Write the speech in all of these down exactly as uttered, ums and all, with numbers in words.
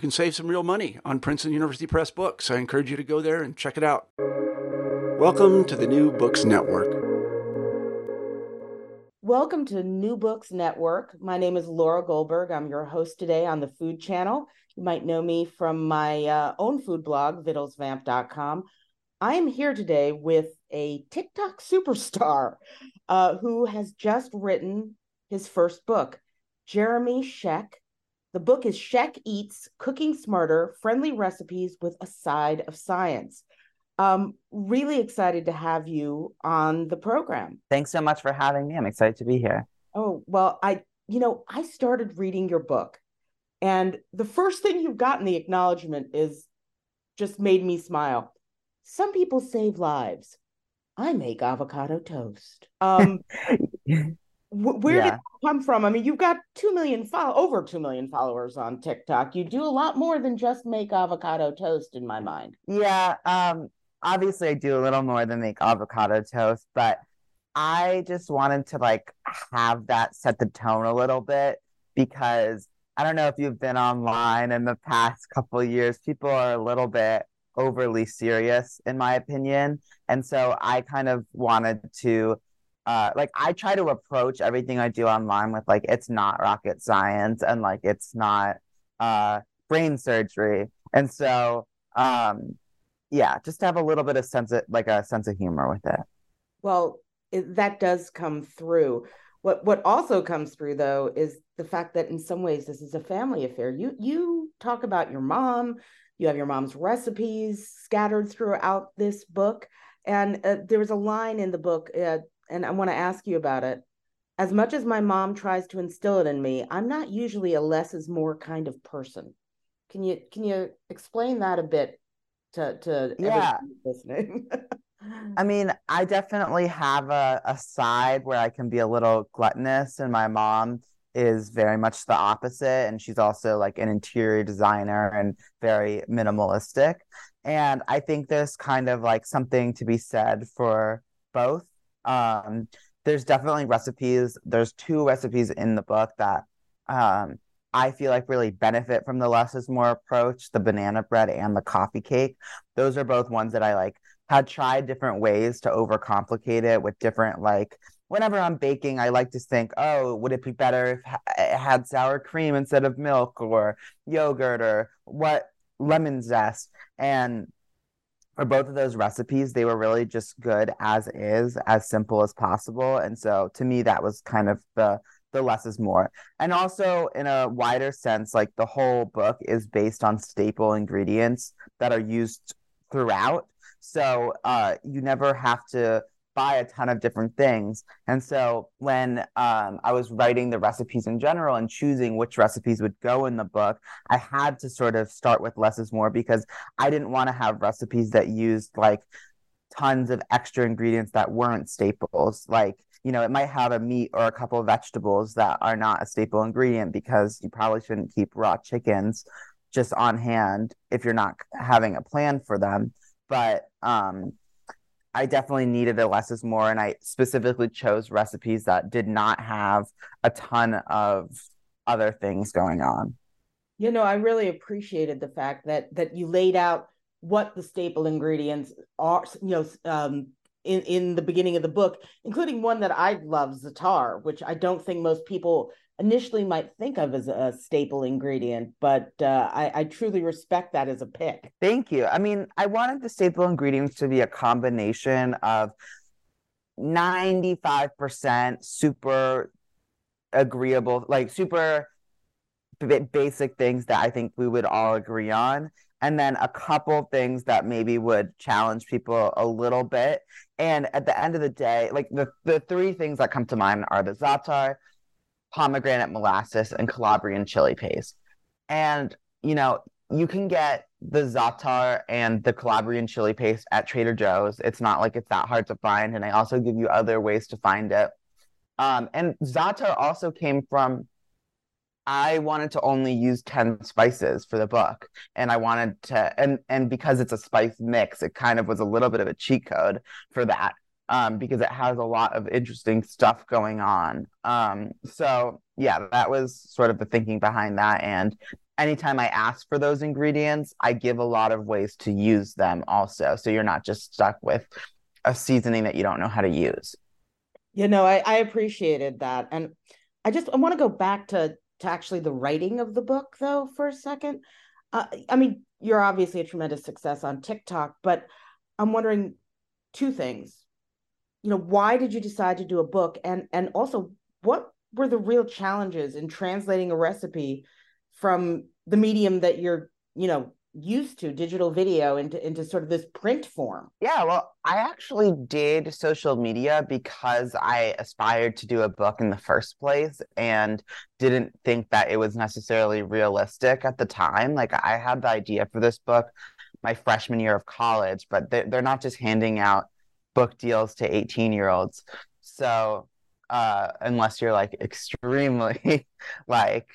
can save some real money on Princeton University Press books. I encourage you to go there and check it out. Welcome to the New Books Network. Welcome to New Books Network. My name is Laura Goldberg. I'm your host today on the Food Channel. You might know me from my uh, own food blog, Vittlesvamp dot com. I am here today with a TikTok superstar uh, who has just written his first book, Jeremy Scheck. The book is Scheck Eats, Cooking Smarter, Friendly Recipes with a Side of Science. Um, really excited to have you on the program. Thanks so much for having me. I'm excited to be here. Oh, well, I, you know, I started reading your book, and the first thing you've got in the acknowledgement is just made me smile. Some people save lives. I make avocado toast. Um, w- where yeah. did that come from? I mean, you've got two million fo- over two million followers on TikTok. You do a lot more than just make avocado toast in my mind. Yeah. Um, Obviously, I do a little more than make avocado toast, but I just wanted to like have that set the tone a little bit, because I don't know if you've been online in the past couple of years, people are a little bit overly serious, in my opinion. And so I kind of wanted to uh, like I try to approach everything I do online with like, it's not rocket science and like it's not uh, brain surgery. And so um yeah, just to have a little bit of sense of, like a sense of humor with it. Well, it, that does come through. What what also comes through though is the fact that in some ways this is a family affair. You you talk about your mom. You have your mom's recipes scattered throughout this book, and uh, there was a line in the book, uh, and I want to ask you about it. As much as my mom tries to instill it in me, I'm not usually a less is more kind of person. Can you can you explain that a bit? To, to yeah, listening. I mean, I definitely have a, a side where I can be a little gluttonous, and my mom is very much the opposite. And she's also like an interior designer and very minimalistic. And I think there's kind of like something to be said for both. Um, there's definitely recipes. There's two recipes in the book that um, I feel like really benefit from the less is more approach, the banana bread and the coffee cake. Those are both ones that I like had tried different ways to overcomplicate it with different, like whenever I'm baking, I like to think, oh, would it be better if it had sour cream instead of milk or yogurt or what lemon zest? And for both of those recipes, they were really just good as is, as simple as possible. And so to me, that was kind of the the less is more. And also in a wider sense, like the whole book is based on staple ingredients that are used throughout. So uh, you never have to buy a ton of different things. And so when um, I was writing the recipes in general and choosing which recipes would go in the book, I had to sort of start with less is more, because I didn't want to have recipes that used like tons of extra ingredients that weren't staples. Like, you know, it might have a meat or a couple of vegetables that are not a staple ingredient, because you probably shouldn't keep raw chickens just on hand if you're not having a plan for them. But um, I definitely needed a less is more, and I specifically chose recipes that did not have a ton of other things going on. You know, I really appreciated the fact that that you laid out what the staple ingredients are, you know, um, in, in the beginning of the book, including one that I love, za'atar, which I don't think most people initially might think of as a staple ingredient, but uh, I, I truly respect that as a pick. Thank you. I mean, I wanted the staple ingredients to be a combination of ninety-five percent super agreeable, like super b- basic things that I think we would all agree on, and then a couple things that maybe would challenge people a little bit. And at the end of the day, like the, the three things that come to mind are the za'atar, pomegranate molasses, and Calabrian chili paste. And, you know, you can get the za'atar and the Calabrian chili paste at Trader Joe's. It's not like it's that hard to find. And I also give you other ways to find it. Um, and za'atar also came from, I wanted to only use ten spices for the book. And I wanted to, and, and because it's a spice mix, it kind of was a little bit of a cheat code for that. Um, because it has a lot of interesting stuff going on. Um, so yeah, that was sort of the thinking behind that. And anytime I ask for those ingredients, I give a lot of ways to use them also. So you're not just stuck with a seasoning that you don't know how to use. You know, I, I appreciated that. And I just, I want to go back to, to actually the writing of the book though, for a second. Uh, I mean, you're obviously a tremendous success on TikTok, but I'm wondering two things. You know, why did you decide to do a book? And and also, what were the real challenges in translating a recipe from the medium that you're, you know, used to, digital video, into, into sort of this print form? Yeah, well, I actually did social media because I aspired to do a book in the first place and didn't think that it was necessarily realistic at the time. Like, I had the idea for this book my freshman year of college, but they're, they're not just handing out book deals to eighteen year olds. So uh, unless you're like extremely like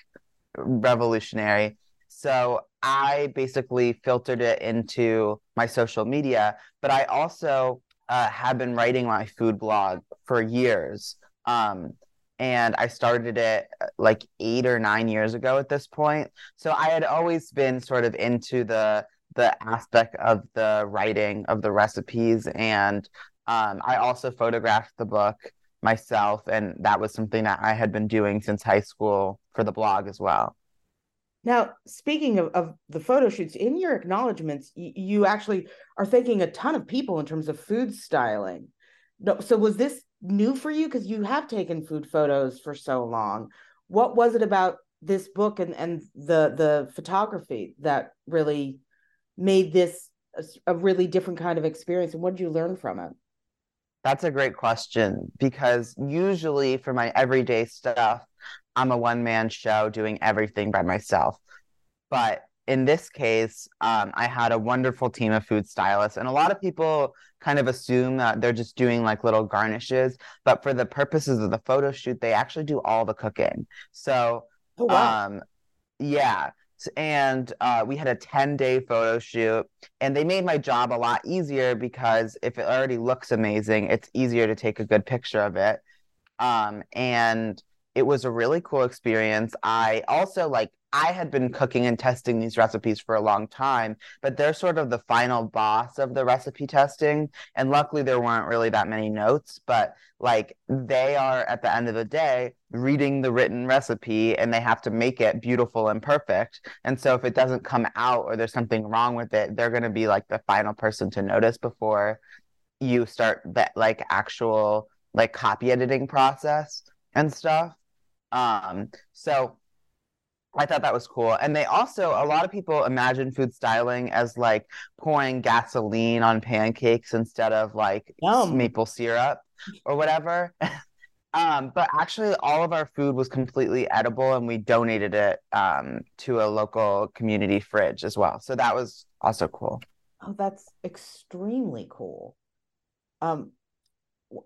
revolutionary. So I basically filtered it into my social media, but I also uh, have been writing my food blog for years. Um, and I started it like eight or nine years ago at this point. So I had always been sort of into the the aspect of the writing of the recipes. And um, I also photographed the book myself. And that was something that I had been doing since high school for the blog as well. Now, speaking of, of the photo shoots, in your acknowledgements, y- you actually are thanking a ton of people in terms of food styling. So was this new for you? Because you have taken food photos for so long. What was it about this book and, and the, the photography that really made this a, a really different kind of experience? And what did you learn from it? That's a great question, because usually for my everyday stuff, I'm a one-man show doing everything by myself. But in this case, um, I had a wonderful team of food stylists, and a lot of people kind of assume that they're just doing like little garnishes, but for the purposes of the photo shoot, they actually do all the cooking. So, oh, wow. um, yeah. And uh, we had a ten-day photo shoot, and they made my job a lot easier because if it already looks amazing, it's easier to take a good picture of it. Um, and it was a really cool experience. I also, like, I had been cooking and testing these recipes for a long time, but they're sort of the final boss of the recipe testing. And luckily there weren't really that many notes, but like they are at the end of the day reading the written recipe, and they have to make it beautiful and perfect. And so if it doesn't come out or there's something wrong with it, they're going to be like the final person to notice before you start that like actual like copy editing process and stuff. Um, so I thought that was cool. And they also, a lot of people imagine food styling as like pouring gasoline on pancakes instead of like Yum. maple syrup or whatever. um, but actually all of our food was completely edible, and we donated it um, to a local community fridge as well. So that was also cool. Oh, that's extremely cool. Um,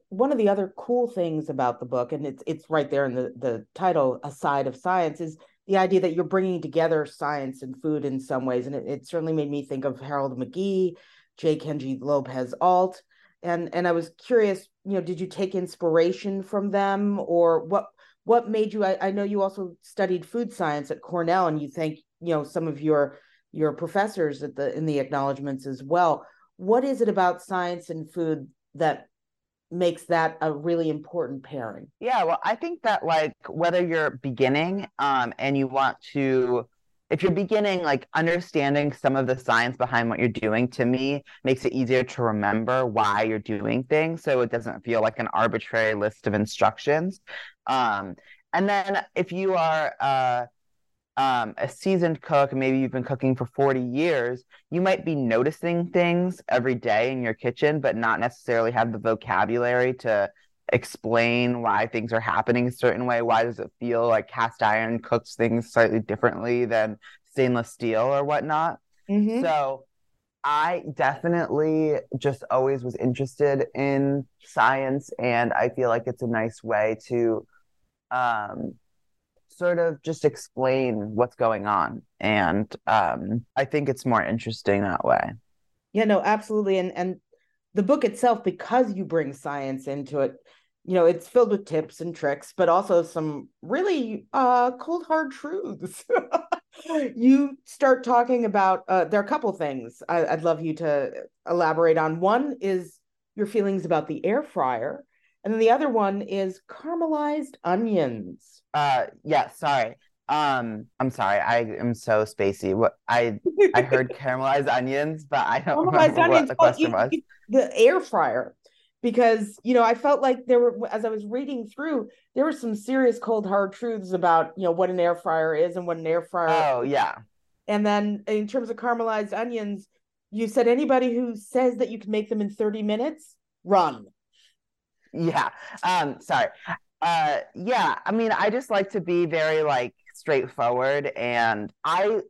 one of the other cool things about the book, and it's it's right there in the, the title, A Side of Science, is the idea that you're bringing together science and food in some ways. And it, it certainly made me think of Harold McGee, J. Kenji Lopez-Alt, And and I was curious, you know, did you take inspiration from them, or what what made you? I, I know you also studied food science at Cornell, and you thank, you know, some of your your professors at the in the acknowledgments as well. What is it about science and food that makes that a really important pairing? Yeah, well, I think that, like, whether you're beginning um, and you want to, if you're beginning, like, understanding some of the science behind what you're doing, to me, makes it easier to remember why you're doing things, so it doesn't feel like an arbitrary list of instructions. Um, and then if you are uh, um, a seasoned cook, maybe you've been cooking for forty years, you might be noticing things every day in your kitchen, but not necessarily have the vocabulary to explain why things are happening a certain way. Why does it feel like cast iron cooks things slightly differently than stainless steel or whatnot? Mm-hmm. So I definitely just always was interested in science, and I feel like it's a nice way to um, sort of just explain what's going on. And um, I think it's more interesting that way. Yeah, no, absolutely. And and the book itself, because you bring science into it, you know, it's filled with tips and tricks, but also some really uh, cold, hard truths. You start talking about, uh, there are a couple things I, I'd love you to elaborate on. One is your feelings about the air fryer. And then the other one is caramelized onions. Uh, yeah, sorry. Um, I'm sorry. I am so spacey. What I I heard caramelized onions, but I don't caramelized remember onions. What the question oh, it, was. It, the air fryer, because, you know, I felt like there were, as I was reading through, there were some serious cold hard truths about, you know, what an air fryer is and what an air fryer. Oh, is. Yeah. And then in terms of caramelized onions, you said anybody who says that you can make them in thirty minutes, run. Yeah. Um. Sorry. Uh. Yeah. I mean, I just like to be very like. straightforward, and I,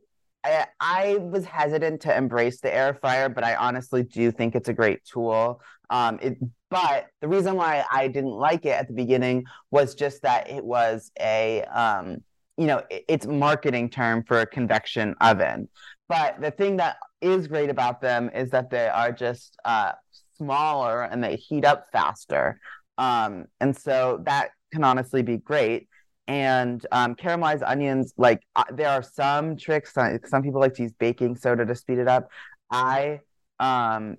I I was hesitant to embrace the air fryer, but I honestly do think it's a great tool. Um, it, but the reason why I didn't like it at the beginning was just that it was a um, you know it, it's marketing term for a convection oven. But the thing that is great about them is that they are just uh, smaller and they heat up faster, um, and so that can honestly be great. And um, caramelized onions, like uh, there are some tricks. Some, some people like to use baking soda to speed it up. I um,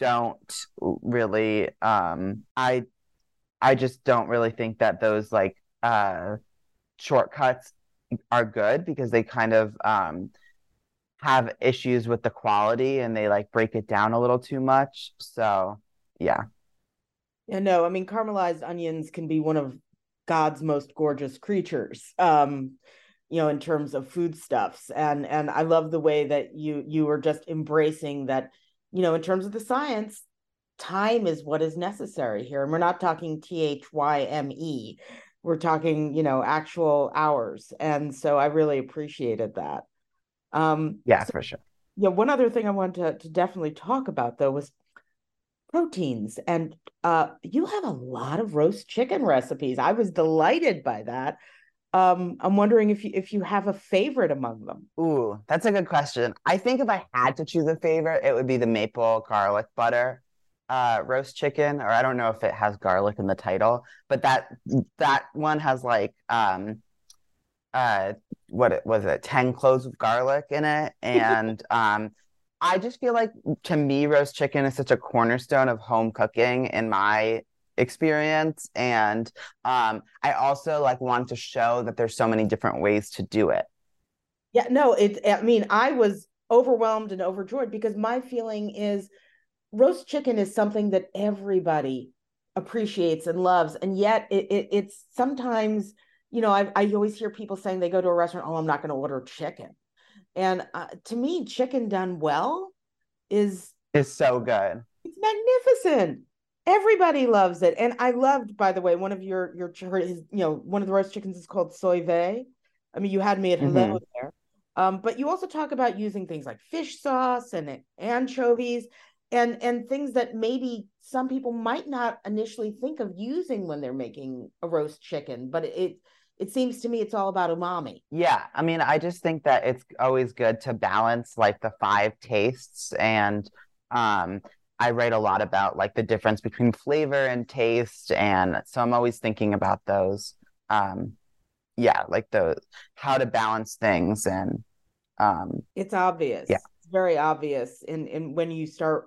don't really. Um, I I just don't really think that those like uh, shortcuts are good, because they kind of um, have issues with the quality, and they like break it down a little too much. So yeah. Yeah. No, I mean, caramelized onions can be one of God's most gorgeous creatures, um, you know, in terms of foodstuffs. And and I love the way that you you were just embracing that, you know, in terms of the science, time is what is necessary here. And we're not talking T H Y M E. We're talking, you know, actual hours. And so I really appreciated that. Um, yeah, so, for sure. Yeah. One other thing I wanted to, to definitely talk about, though, was proteins, and uh, you have a lot of roast chicken recipes. I was delighted by that. Um, I'm wondering if you if you have a favorite among them. Ooh, that's a good question. I think if I had to choose a favorite, it would be the maple garlic butter uh, roast chicken, or I don't know if it has garlic in the title, but that that one has like um, uh, what was it, ten cloves of garlic in it, and um. I just feel like, to me, roast chicken is such a cornerstone of home cooking in my experience. And um, I also like want to show that there's so many different ways to do it. Yeah, no, it. I mean, I was overwhelmed and overjoyed, because my feeling is roast chicken is something that everybody appreciates and loves. And yet it, it, it's sometimes, you know, I, I always hear people saying they go to a restaurant, oh, I'm not going to order chicken. And uh, to me, chicken done well is is so good. It's magnificent. Everybody loves it. And I loved, by the way, one of your your his, you know one of the roast chickens is called soy vey. I mean, you had me at hello mm-hmm. there. Um, but you also talk about using things like fish sauce and anchovies, and and things that maybe some people might not initially think of using when they're making a roast chicken, but it. It seems to me it's all about umami. Yeah. I mean, I just think that it's always good to balance like the five tastes. And um, I write a lot about like the difference between flavor and taste. And so I'm always thinking about those. Um, yeah, like the how to balance things. And um, it's obvious. Yeah. It's very obvious in, in when you start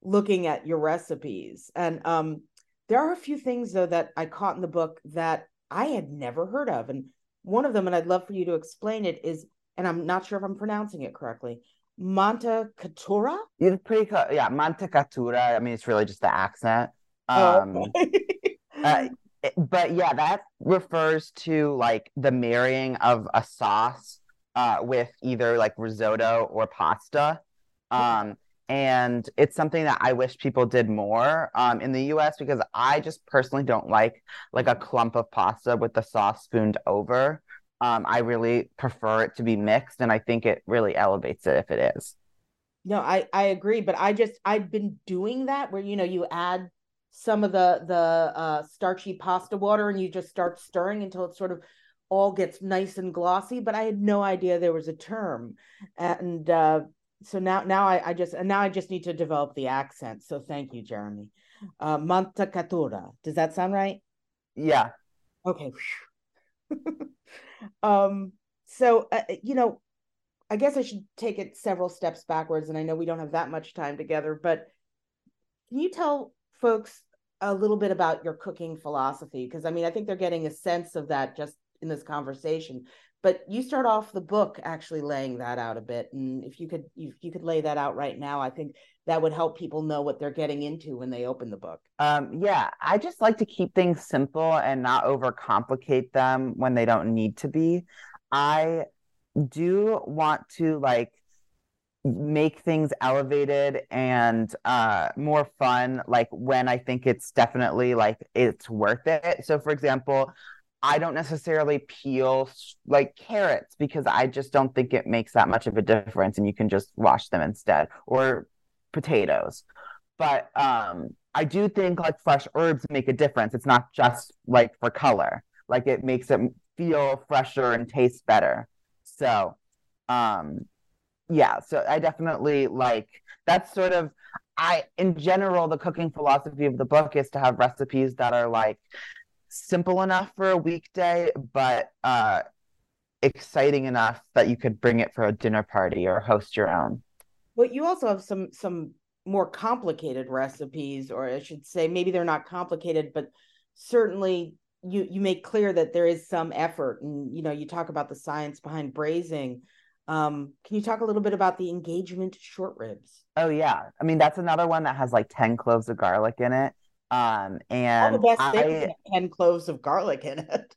looking at your recipes. And um, there are a few things, though, that I caught in the book that I had never heard of. And one of them, and I'd love for you to explain it, is, and I'm not sure if I'm pronouncing it correctly, mantecatura? It's pretty cool. Yeah, mantecatura. I mean, it's really just the accent. Um, oh, okay. uh, but yeah, that refers to like the marrying of a sauce uh, with either like risotto or pasta. Um, and it's something that I wish people did more um, in the U S because I just personally don't like like a clump of pasta with the sauce spooned over. Um, I really prefer it to be mixed, and I think it really elevates it if it is. No, I, I agree, but I just, I've been doing that where, you know, you add some of the, the uh, starchy pasta water and you just start stirring until it sort of all gets nice and glossy, but I had no idea there was a term. And uh, so now, now I, I just, and now I just need to develop the accent. So thank you, Jeremy. Uh, mantecatura. Does that sound right? Yeah. Okay. Um, so, uh, you know, I guess I should take it several steps backwards, and I know we don't have that much time together, but can you tell folks a little bit about your cooking philosophy? Because I mean, I think they're getting a sense of that just in this conversation, but you start off the book actually laying that out a bit. And if you could, if you could lay that out right now, I think that would help people know what they're getting into when they open the book. Um, yeah, I just like to keep things simple and not overcomplicate them when they don't need to be. I do want to like make things elevated and uh, more fun, like when I think it's definitely like it's worth it. So for example, I don't necessarily peel like carrots because I just don't think it makes that much of a difference and you can just wash them instead, or potatoes. But um, I do think like fresh herbs make a difference. It's not just like for color, like it makes it feel fresher and taste better. So um, yeah, so I definitely like, that's sort of, I, in general, the cooking philosophy of the book is to have recipes that are like simple enough for a weekday, but uh, exciting enough that you could bring it for a dinner party or host your own. But you also have some some more complicated recipes, or I should say, maybe they're not complicated, but certainly you you make clear that there is some effort, and you know you talk about the science behind braising. Um, can you talk a little bit about the engagement short ribs? Oh yeah, I mean that's another one that has like ten cloves of garlic in it, um, and all the best things have ten cloves of garlic in it.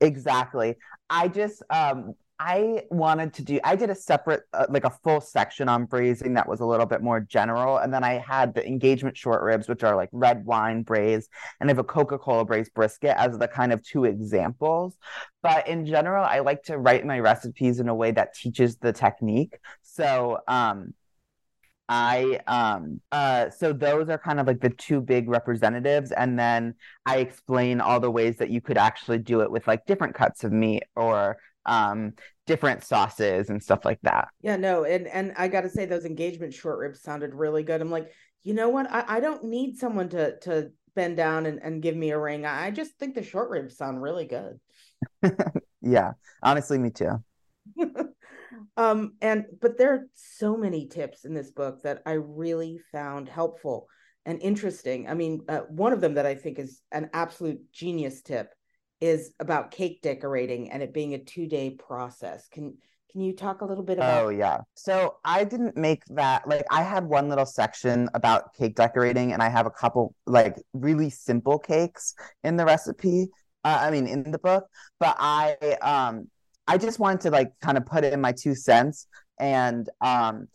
Exactly. I just. Um, I wanted to do, I did a separate, uh, like a full section on braising that was a little bit more general. And then I had the engagement short ribs, which are like red wine braised, and I have a Coca-Cola braised brisket as the kind of two examples. But in general, I like to write my recipes in a way that teaches the technique. So, um, I, um, uh, so those are kind of like the two big representatives. And then I explain all the ways that you could actually do it with like different cuts of meat or, um different sauces and stuff like that. Yeah, no, and and I gotta say those engagement short ribs sounded really good. I'm like, you know what? I, I don't need someone to to bend down and, and give me a ring. I just think the short ribs sound really good. Yeah, honestly, me too. um, and but there are so many tips in this book that I really found helpful and interesting. I mean, uh, one of them that I think is an absolute genius tip is about cake decorating and it being a two-day process. Can can you talk a little bit about? Oh yeah. So I didn't make that, like I had one little section about cake decorating and I have a couple like really simple cakes in the recipe, uh, I mean in the book, but I um I just wanted to like kind of put in my two cents, and um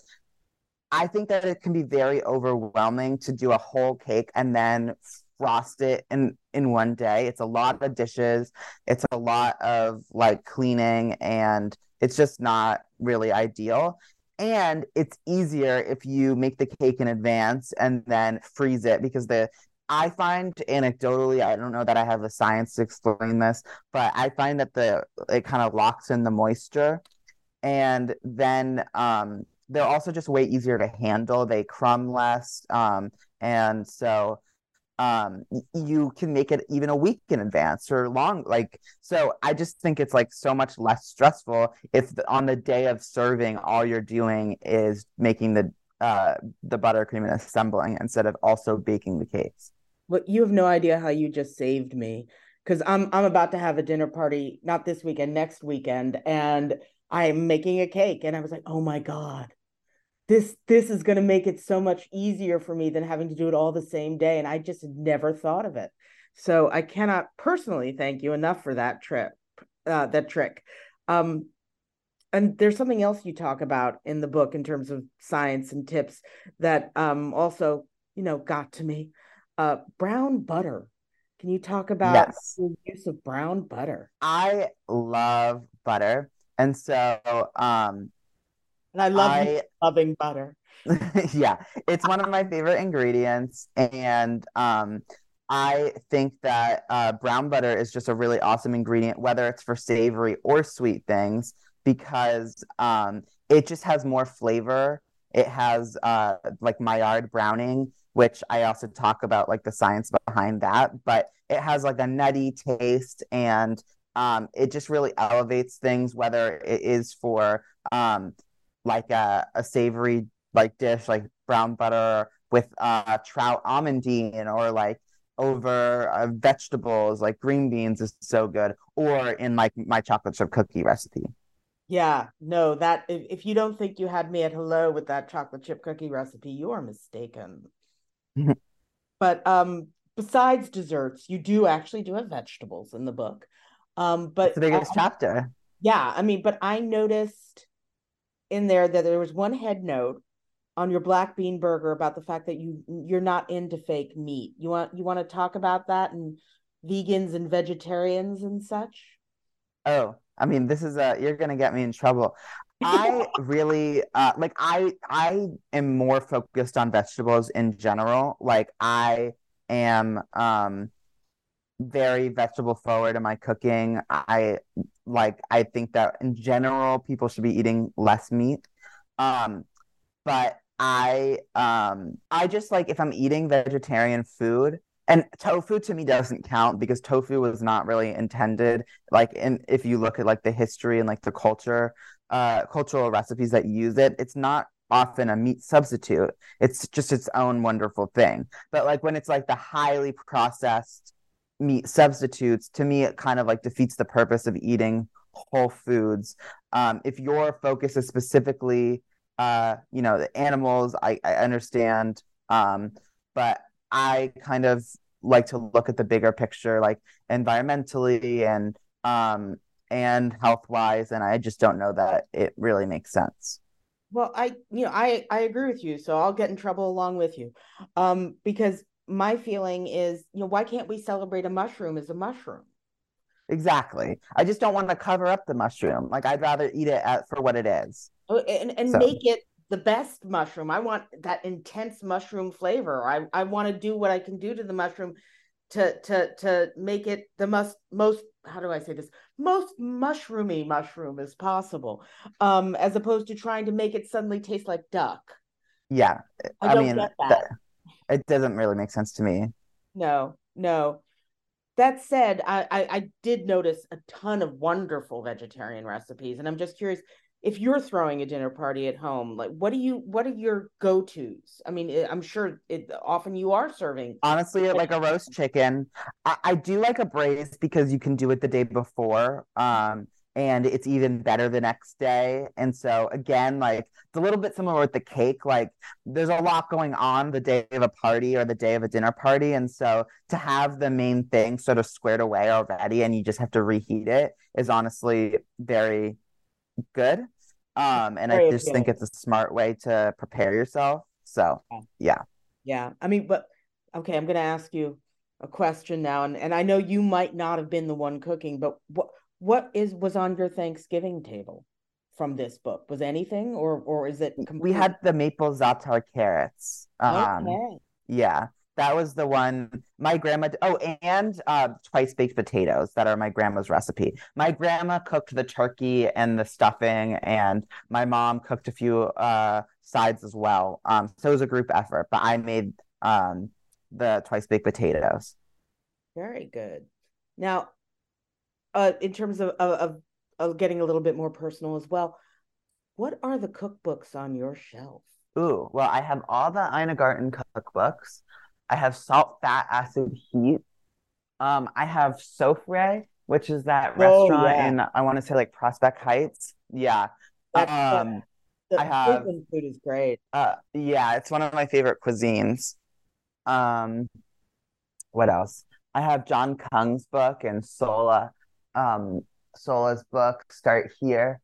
I think that it can be very overwhelming to do a whole cake and then frost it in in one day. It's a lot of dishes, it's a lot of like cleaning, and it's just not really ideal. And it's easier if you make the cake in advance and then freeze it, because the I find anecdotally, I don't know that I have the science to explain this, but I find that the it kind of locks in the moisture, and then um they're also just way easier to handle. They crumb less. Um, and so um, you can make it even a week in advance or long. Like, so I just think it's like so much less stressful if on the day of serving, all you're doing is making the uh, the buttercream and assembling instead of also baking the cakes. But you have no idea how you just saved me, because I'm I'm about to have a dinner party, not this weekend, next weekend, and I'm making a cake. And I was like, oh my God, this this is going to make it so much easier for me than having to do it all the same day. And I just never thought of it. So I cannot personally thank you enough for that trip, uh, that trick. Um, and there's something else you talk about in the book in terms of science and tips that um, also, you know, got to me. Uh, brown butter. Can you talk about yes. the use of brown butter? I love butter. And so, um, and I love I, loving butter. Yeah, it's one of my favorite ingredients. And um, I think that uh, brown butter is just a really awesome ingredient, whether it's for savory or sweet things, because um, it just has more flavor. It has uh, like Maillard browning, which I also talk about, like the science behind that, but it has like a nutty taste, and um, it just really elevates things, whether it is for um, like a, a savory like dish, like brown butter with uh, trout almondine, or like over uh, vegetables, like green beans is so good, or in like my chocolate chip cookie recipe. Yeah, no, that if, if you don't think you had me at hello with that chocolate chip cookie recipe, you are mistaken. But um, besides desserts, you do actually do have vegetables in the book. Um, but it's the biggest I, chapter. Yeah, I mean, but I noticed in there that there was one head note on your black bean burger about the fact that you you're not into fake meat. You want you want to talk about that and vegans and vegetarians and such? Oh, I mean, this is a you're gonna get me in trouble. I really uh, like I I am more focused on vegetables in general. Like I am um, very vegetable forward in my cooking. I like I think that in general people should be eating less meat. Um, but I um, I just like if I'm eating vegetarian food. And tofu to me doesn't count because tofu was not really intended. Like, in, if you look at like the history and like the culture, uh, cultural recipes that use it, it's not often a meat substitute. It's just its own wonderful thing. But like when it's like the highly processed meat substitutes, to me, it kind of like defeats the purpose of eating whole foods. Um, if your focus is specifically, uh, you know, the animals, I, I understand, um, but I kind of like to look at the bigger picture, like environmentally and um, and health-wise, and I just don't know that it really makes sense. Well, I you know I I agree with you, so I'll get in trouble along with you, um, because my feeling is you know why can't we celebrate a mushroom as a mushroom? Exactly. I just don't want to cover up the mushroom. Like I'd rather eat it at, for what it is, and and so. Make it. The best mushroom. I want that intense mushroom flavor. I, I want to do what I can do to the mushroom to to to make it the most most how do I say this most mushroomy mushroom as possible, um, as opposed to trying to make it suddenly taste like duck. Yeah, I, I don't mean get that. That, it doesn't really make sense to me. No, no. That said, I, I I did notice a ton of wonderful vegetarian recipes, and I'm just curious. If you're throwing a dinner party at home, like what do you, what are your go-tos? I mean, I'm sure it, often you are serving. Honestly, like a roast chicken. I, I do like a braise because you can do it the day before, um, and it's even better the next day. And so again, like it's a little bit similar with the cake. Like there's a lot going on the day of a party or the day of a dinner party. And so to have the main thing sort of squared away already, and you just have to reheat it is honestly very good. Um, and I just think it's a smart way to prepare yourself. So, yeah. Yeah. I mean, but okay, I'm going to ask you a question now. And, and I know you might not have been the one cooking, but what, what is, was on your Thanksgiving table from this book? Was anything or, or is it? Complete? We had the maple za'atar carrots. Um, okay. Yeah. That was the one my grandma, oh, and uh, twice baked potatoes that are my grandma's recipe. My grandma cooked the turkey and the stuffing, and my mom cooked a few uh, sides as well. Um, so it was a group effort, but I made um, the twice baked potatoes. Very good. Now, uh, in terms of, of, of getting a little bit more personal as well, what are the cookbooks on your shelf? Ooh, well, I have all the Ina Garten cookbooks. I have Salt Fat Acid Heat. Um, I have Sofray, which is that restaurant oh, yeah. in, I want to say, like Prospect Heights. Yeah. That's um, the I have, food is great. Uh, yeah, it's one of my favorite cuisines. Um, what else? I have John Kung's book and Sola, um, Sola's book, Start Here.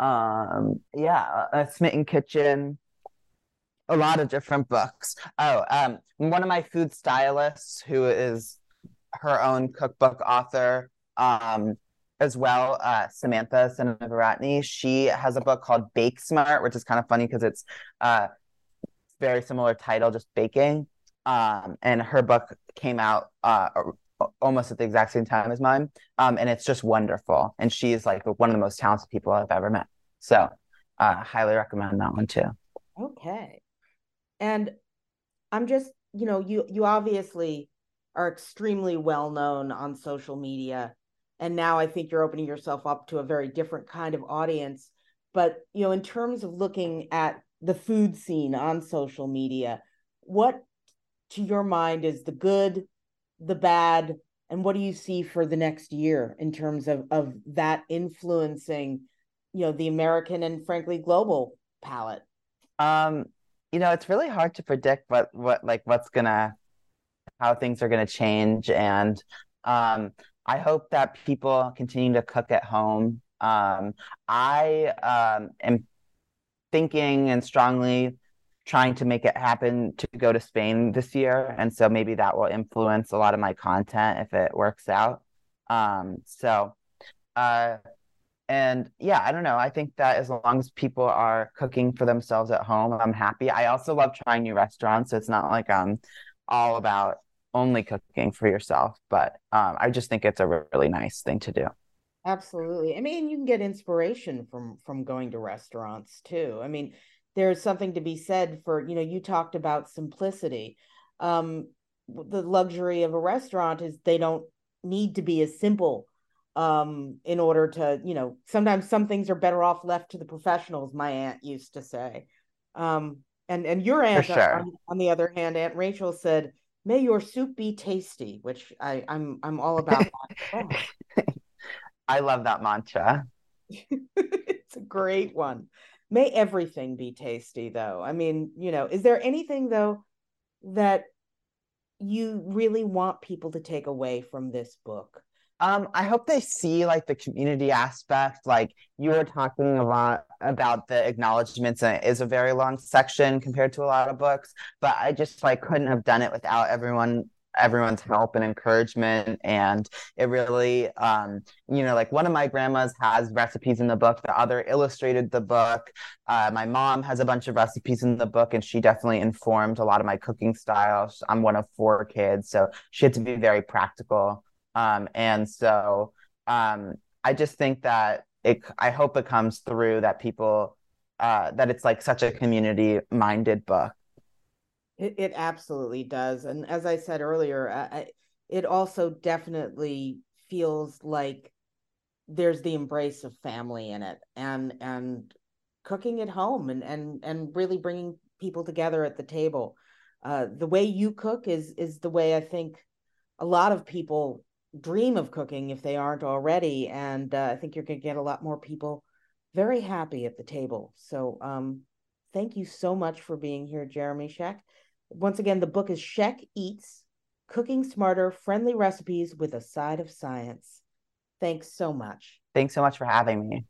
Um, yeah, a Smitten Kitchen. A lot of different books. Oh, um, one of my food stylists, who is her own cookbook author um, as well, uh, Samantha Sinavaratne, she has a book called Bake Smart, which is kind of funny because it's uh, very similar title, just baking. Um, and her book came out uh, almost at the exact same time as mine. Um, and it's just wonderful. And she's like one of the most talented people I've ever met. So I uh, highly recommend that one too. Okay. And I'm just, you know, you you obviously are extremely well known on social media. And now I think you're opening yourself up to a very different kind of audience. But, you know, in terms of looking at the food scene on social media, what to your mind is the good, the bad, and what do you see for the next year in terms of, of that influencing, you know, the American and frankly global palate? Um. You know, it's really hard to predict what, what like what's gonna, how things are gonna change, and um, I hope that people continue to cook at home. Um, I um, am thinking and strongly trying to make it happen to go to Spain this year, and so maybe that will influence a lot of my content if it works out. Um, so, uh, and yeah, I don't know. I think that as long as people are cooking for themselves at home, I'm happy. I also love trying new restaurants. So it's not like I'm all about only cooking for yourself, but um, I just think it's a really nice thing to do. Absolutely. I mean, you can get inspiration from, from going to restaurants too. I mean, there's something to be said for, you know, you talked about simplicity. Um, the luxury of a restaurant is they don't need to be as simple um in order to, you know, sometimes some things are better off left to the professionals, my aunt used to say. Um and and your aunt, sure. on, on the other hand, Aunt Rachel said, "May your soup be tasty," which I I'm I'm all about that. Oh. I love that mantra. It's a great one. May everything be tasty though. I mean, you know, is there anything though that you really want people to take away from this book? Um, I hope they see like the community aspect, like you were talking a lot about the acknowledgements, and it is a very long section compared to a lot of books, but I just like couldn't have done it without everyone, everyone's help and encouragement. And it really, um, you know, like one of my grandmas has recipes in the book, the other illustrated the book. Uh, my mom has a bunch of recipes in the book, and she definitely informed a lot of my cooking styles. I'm one of four kids, so she had to be very practical. Um, and so um, I just think that it, I hope it comes through that people, uh, that it's like such a community-minded book. It, it absolutely does. And as I said earlier, I, it also definitely feels like there's the embrace of family in it, and and cooking at home, and and, and really bringing people together at the table. Uh, the way you cook is is the way I think a lot of people dream of cooking if they aren't already, and uh, I think you're going to get a lot more people very happy at the table. So um, thank you so much for being here, Jeremy Scheck. Once again, the book is Scheck Eats, Cooking Smarter, Friendly Recipes with a Side of Science. Thanks so much. Thanks so much for having me.